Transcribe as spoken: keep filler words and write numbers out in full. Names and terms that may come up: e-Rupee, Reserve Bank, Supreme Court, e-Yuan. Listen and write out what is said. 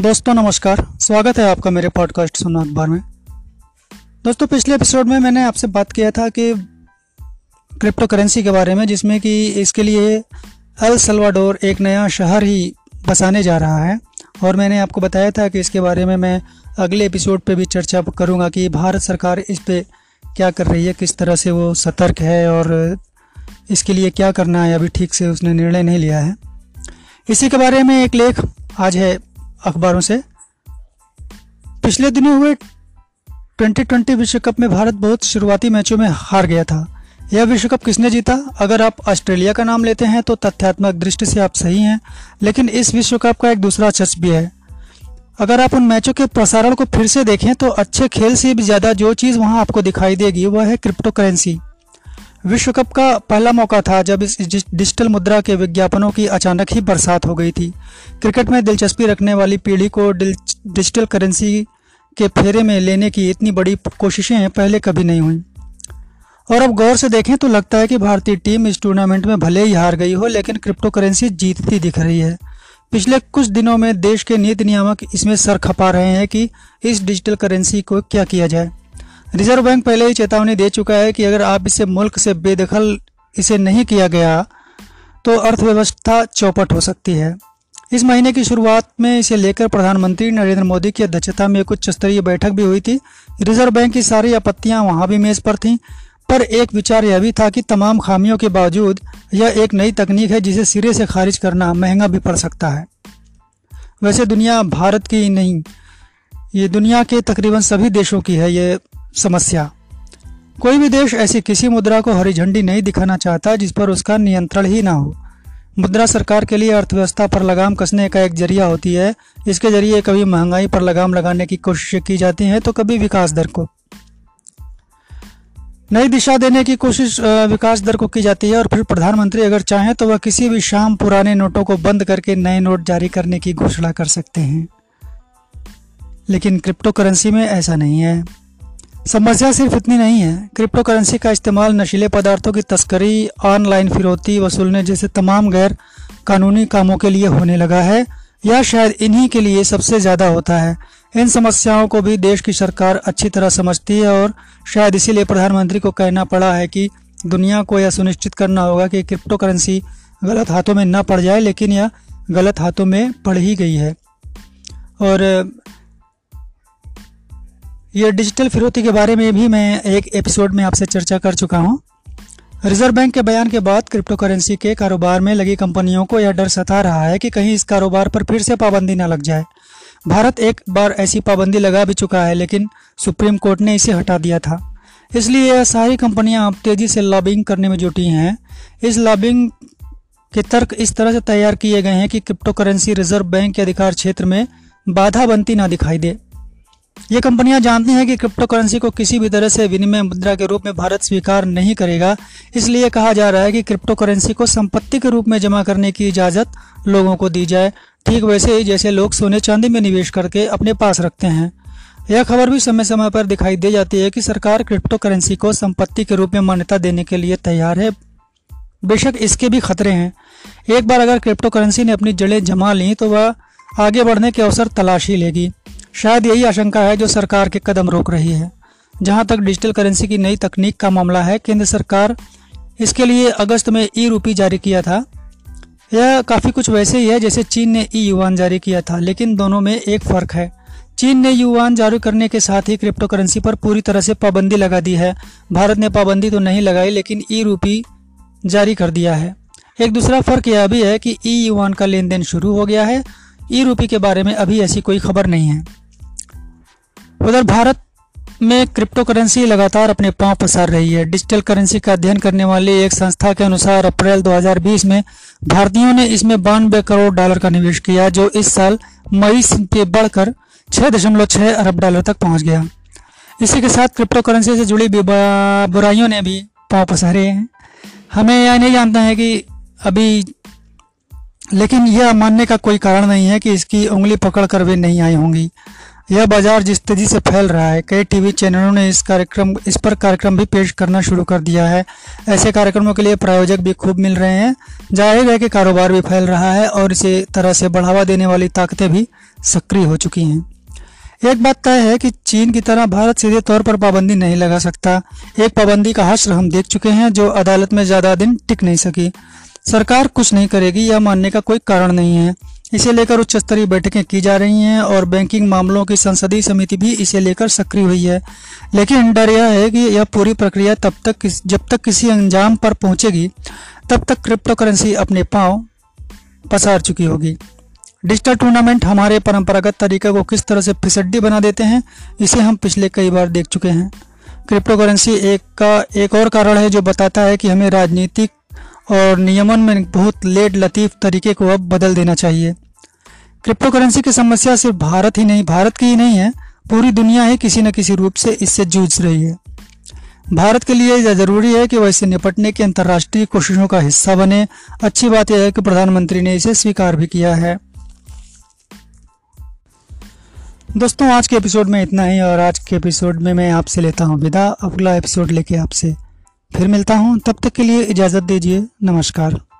दोस्तों नमस्कार, स्वागत है आपका मेरे पॉडकास्ट सुनना अखबार में। दोस्तों पिछले एपिसोड में मैंने आपसे बात किया था कि क्रिप्टो करेंसी के बारे में, जिसमें कि इसके लिए एल सल्वाडोर एक नया शहर ही बसाने जा रहा है। और मैंने आपको बताया था कि इसके बारे में मैं अगले एपिसोड पे भी चर्चा करूँगा कि भारत सरकार इस पर क्या कर रही है, किस तरह से वो सतर्क है और इसके लिए क्या करना है, अभी ठीक से उसने निर्णय नहीं लिया है। इसी के बारे में एक लेख आज है अखबारों से। पिछले दिनों हुए ट्वेंटी ट्वेंटी विश्व कप में भारत बहुत शुरुआती मैचों में हार गया था। यह विश्व कप किसने जीता? अगर आप ऑस्ट्रेलिया का नाम लेते हैं तो तथ्यात्मक दृष्टि से आप सही हैं, लेकिन इस विश्व कप का एक दूसरा चस्प भी है। अगर आप उन मैचों के प्रसारण को फिर से देखें तो अच्छे खेल से भी ज़्यादा जो चीज़ वहाँ आपको दिखाई देगी वह है क्रिप्टो करेंसी। विश्व कप का पहला मौका था जब इस डिजिटल मुद्रा के विज्ञापनों की अचानक ही बरसात हो गई थी। क्रिकेट में दिलचस्पी रखने वाली पीढ़ी को डिजिटल करेंसी के फेरे में लेने की इतनी बड़ी कोशिशें पहले कभी नहीं हुई। और अब गौर से देखें तो लगता है कि भारतीय टीम इस टूर्नामेंट में भले ही हार गई हो, लेकिन क्रिप्टो करेंसी जीतती दिख रही है। पिछले कुछ दिनों में देश के नीति नियामक इसमें सर खपा रहे हैं कि इस डिजिटल करेंसी को क्या किया जाए। रिजर्व बैंक पहले ही चेतावनी दे चुका है कि अगर आप इसे मुल्क से बेदखल इसे नहीं किया गया तो अर्थव्यवस्था चौपट हो सकती है। इस महीने की शुरुआत में इसे लेकर प्रधानमंत्री नरेंद्र मोदी की अध्यक्षता में एक उच्च स्तरीय बैठक भी हुई थी। रिजर्व बैंक की सारी आपत्तियां वहां भी मेज़ पर थीं, पर एक विचार यह भी था कि तमाम खामियों के बावजूद यह एक नई तकनीक है जिसे सिरे से खारिज करना महंगा भी पड़ सकता है। वैसे दुनिया भारत की नहीं, ये दुनिया के तकरीबन सभी देशों की है ये समस्या। कोई भी देश ऐसी किसी मुद्रा को हरी झंडी नहीं दिखाना चाहता जिस पर उसका नियंत्रण ही ना हो। मुद्रा सरकार के लिए अर्थव्यवस्था पर लगाम कसने का एक जरिया होती है। इसके जरिए कभी महंगाई पर लगाम लगाने की कोशिश की जाती है तो कभी विकास दर को नई दिशा देने की कोशिश विकास दर को की जाती है। और फिर प्रधानमंत्री अगर चाहें तो वह किसी भी शाम पुराने नोटों को बंद करके नए नोट जारी करने की घोषणा कर सकते हैं, लेकिन क्रिप्टो करेंसी में ऐसा नहीं है। समस्या सिर्फ इतनी नहीं है। क्रिप्टो करेंसी का इस्तेमाल नशीले पदार्थों की तस्करी, ऑनलाइन फिरौती वसूलने जैसे तमाम गैर कानूनी कामों के लिए होने लगा है, या शायद इन्हीं के लिए सबसे ज़्यादा होता है। इन समस्याओं को भी देश की सरकार अच्छी तरह समझती है और शायद इसीलिए प्रधानमंत्री को कहना पड़ा है कि दुनिया को यह सुनिश्चित करना होगा कि क्रिप्टो करेंसी गलत हाथों में न पड़ जाए, लेकिन यह गलत हाथों में पड़ ही गई है। और ये डिजिटल फिरौती के बारे में भी मैं एक एपिसोड में आपसे चर्चा कर चुका हूँ। रिजर्व बैंक के बयान के बाद क्रिप्टो करेंसी के कारोबार में लगी कंपनियों को यह डर सता रहा है कि कहीं इस कारोबार पर फिर से पाबंदी ना लग जाए। भारत एक बार ऐसी पाबंदी लगा भी चुका है, लेकिन सुप्रीम कोर्ट ने इसे हटा दिया था। इसलिए यह सारी कंपनियाँ अब तेज़ी से लॉबिंग करने में जुटी हैं। इस लॉबिंग के तर्क इस तरह से तैयार किए गए हैं कि क्रिप्टो करेंसी रिजर्व बैंक के अधिकार क्षेत्र में बाधा बनती ना दिखाई दे। ये कंपनियां जानती हैं कि क्रिप्टो करेंसी को किसी भी तरह से विनिमय मुद्रा के रूप में भारत स्वीकार नहीं करेगा। इसलिए कहा जा रहा है कि क्रिप्टो करेंसी को संपत्ति के रूप में जमा करने की इजाज़त लोगों को दी जाए, ठीक वैसे ही जैसे लोग सोने चांदी में निवेश करके अपने पास रखते हैं। यह खबर भी समय समय पर दिखाई दे जाती है कि सरकार क्रिप्टो करेंसी को संपत्ति के रूप में मान्यता देने के लिए तैयार है। बेशक इसके भी खतरे हैं। एक बार अगर क्रिप्टो करेंसी ने अपनी जड़ें जमा लीं तो वह आगे बढ़ने के अवसर तलाश ही लेगी। शायद यही आशंका है जो सरकार के कदम रोक रही है। जहां तक डिजिटल करेंसी की नई तकनीक का मामला है, केंद्र सरकार इसके लिए अगस्त में ई रूपी जारी किया था। यह काफ़ी कुछ वैसे ही है जैसे चीन ने ई युआन जारी किया था, लेकिन दोनों में एक फ़र्क है। चीन ने युआन जारी करने के साथ ही क्रिप्टो करेंसी पर पूरी तरह से पाबंदी लगा दी है। भारत ने पाबंदी तो नहीं लगाई, लेकिन ई रूपी जारी कर दिया है। एक दूसरा फ़र्क यह भी है कि ई युआन का लेन देन शुरू हो गया है। ई रूपी के बारे में अभी ऐसी कोई खबर नहीं है। उधर भारत में क्रिप्टो करेंसी लगातार अपने पांव पसार रही है। डिजिटल करेंसी का अध्ययन करने वाली एक संस्था के अनुसार अप्रैल दो हज़ार बीस में भारतीयों ने इसमें बानवे करोड़ डॉलर का निवेश किया, जो इस साल मई से बढ़कर छह दशमलव छह अरब डॉलर तक पहुंच गया। इसी के साथ क्रिप्टो करेंसी से जुड़ी बुराइयों ने भी पांव पसारे हैं। हमें यह नहीं जानना है कि अभी, लेकिन यह मानने का कोई कारण नहीं है कि इसकी उंगली पकड़ कर वे नहीं आई होंगी। यह बाजार जिस तेजी से फैल रहा है, कई टीवी चैनलों ने इस कार्यक्रम इस पर कार्यक्रम भी पेश करना शुरू कर दिया है। ऐसे कार्यक्रमों के लिए प्रायोजक भी खूब मिल रहे हैं। जाहिर है कि कारोबार भी फैल रहा है और इसी तरह से बढ़ावा देने वाली ताकतें भी सक्रिय हो चुकी हैं। एक बात तय है कि चीन की तरह भारत सीधे तौर पर पाबंदी नहीं लगा सकता। एक पाबंदी का हश्र हम देख चुके हैं जो अदालत में ज़्यादा दिन टिक नहीं सकी। सरकार कुछ नहीं करेगी यह मानने का कोई कारण नहीं है। इसे लेकर उच्च स्तरीय बैठकें की जा रही हैं और बैंकिंग मामलों की संसदीय समिति भी इसे लेकर सक्रिय हुई है। लेकिन डर यह है कि यह पूरी प्रक्रिया तब तक जब तक किसी अंजाम पर पहुंचेगी तब तक क्रिप्टो करेंसी अपने पांव पसार चुकी होगी। डिजिटल टूर्नामेंट हमारे परंपरागत तरीके को किस तरह से फिसड्डी बना देते हैं इसे हम पिछले कई बार देख चुके हैं। क्रिप्टो करेंसी एक का एक और कारण है जो बताता है कि हमें राजनीतिक और नियमन में बहुत लेट लतीफ़ तरीके को अब बदल देना चाहिए। क्रिप्टो करेंसी की समस्या सिर्फ भारत ही नहीं भारत की ही नहीं है, पूरी दुनिया ही किसी न किसी रूप से इससे जूझ रही है। भारत के लिए यह जरूरी है कि वह इससे निपटने की अंतर्राष्ट्रीय कोशिशों का हिस्सा बने। अच्छी बात यह है कि प्रधानमंत्री ने इसे स्वीकार भी किया है। दोस्तों आज के एपिसोड में इतना ही और आज के एपिसोड में मैं आपसे लेता हूँ विदा। अगला एपिसोड लेके आपसे फिर मिलता हूँ, तब तक के लिए इजाज़त दीजिए। नमस्कार।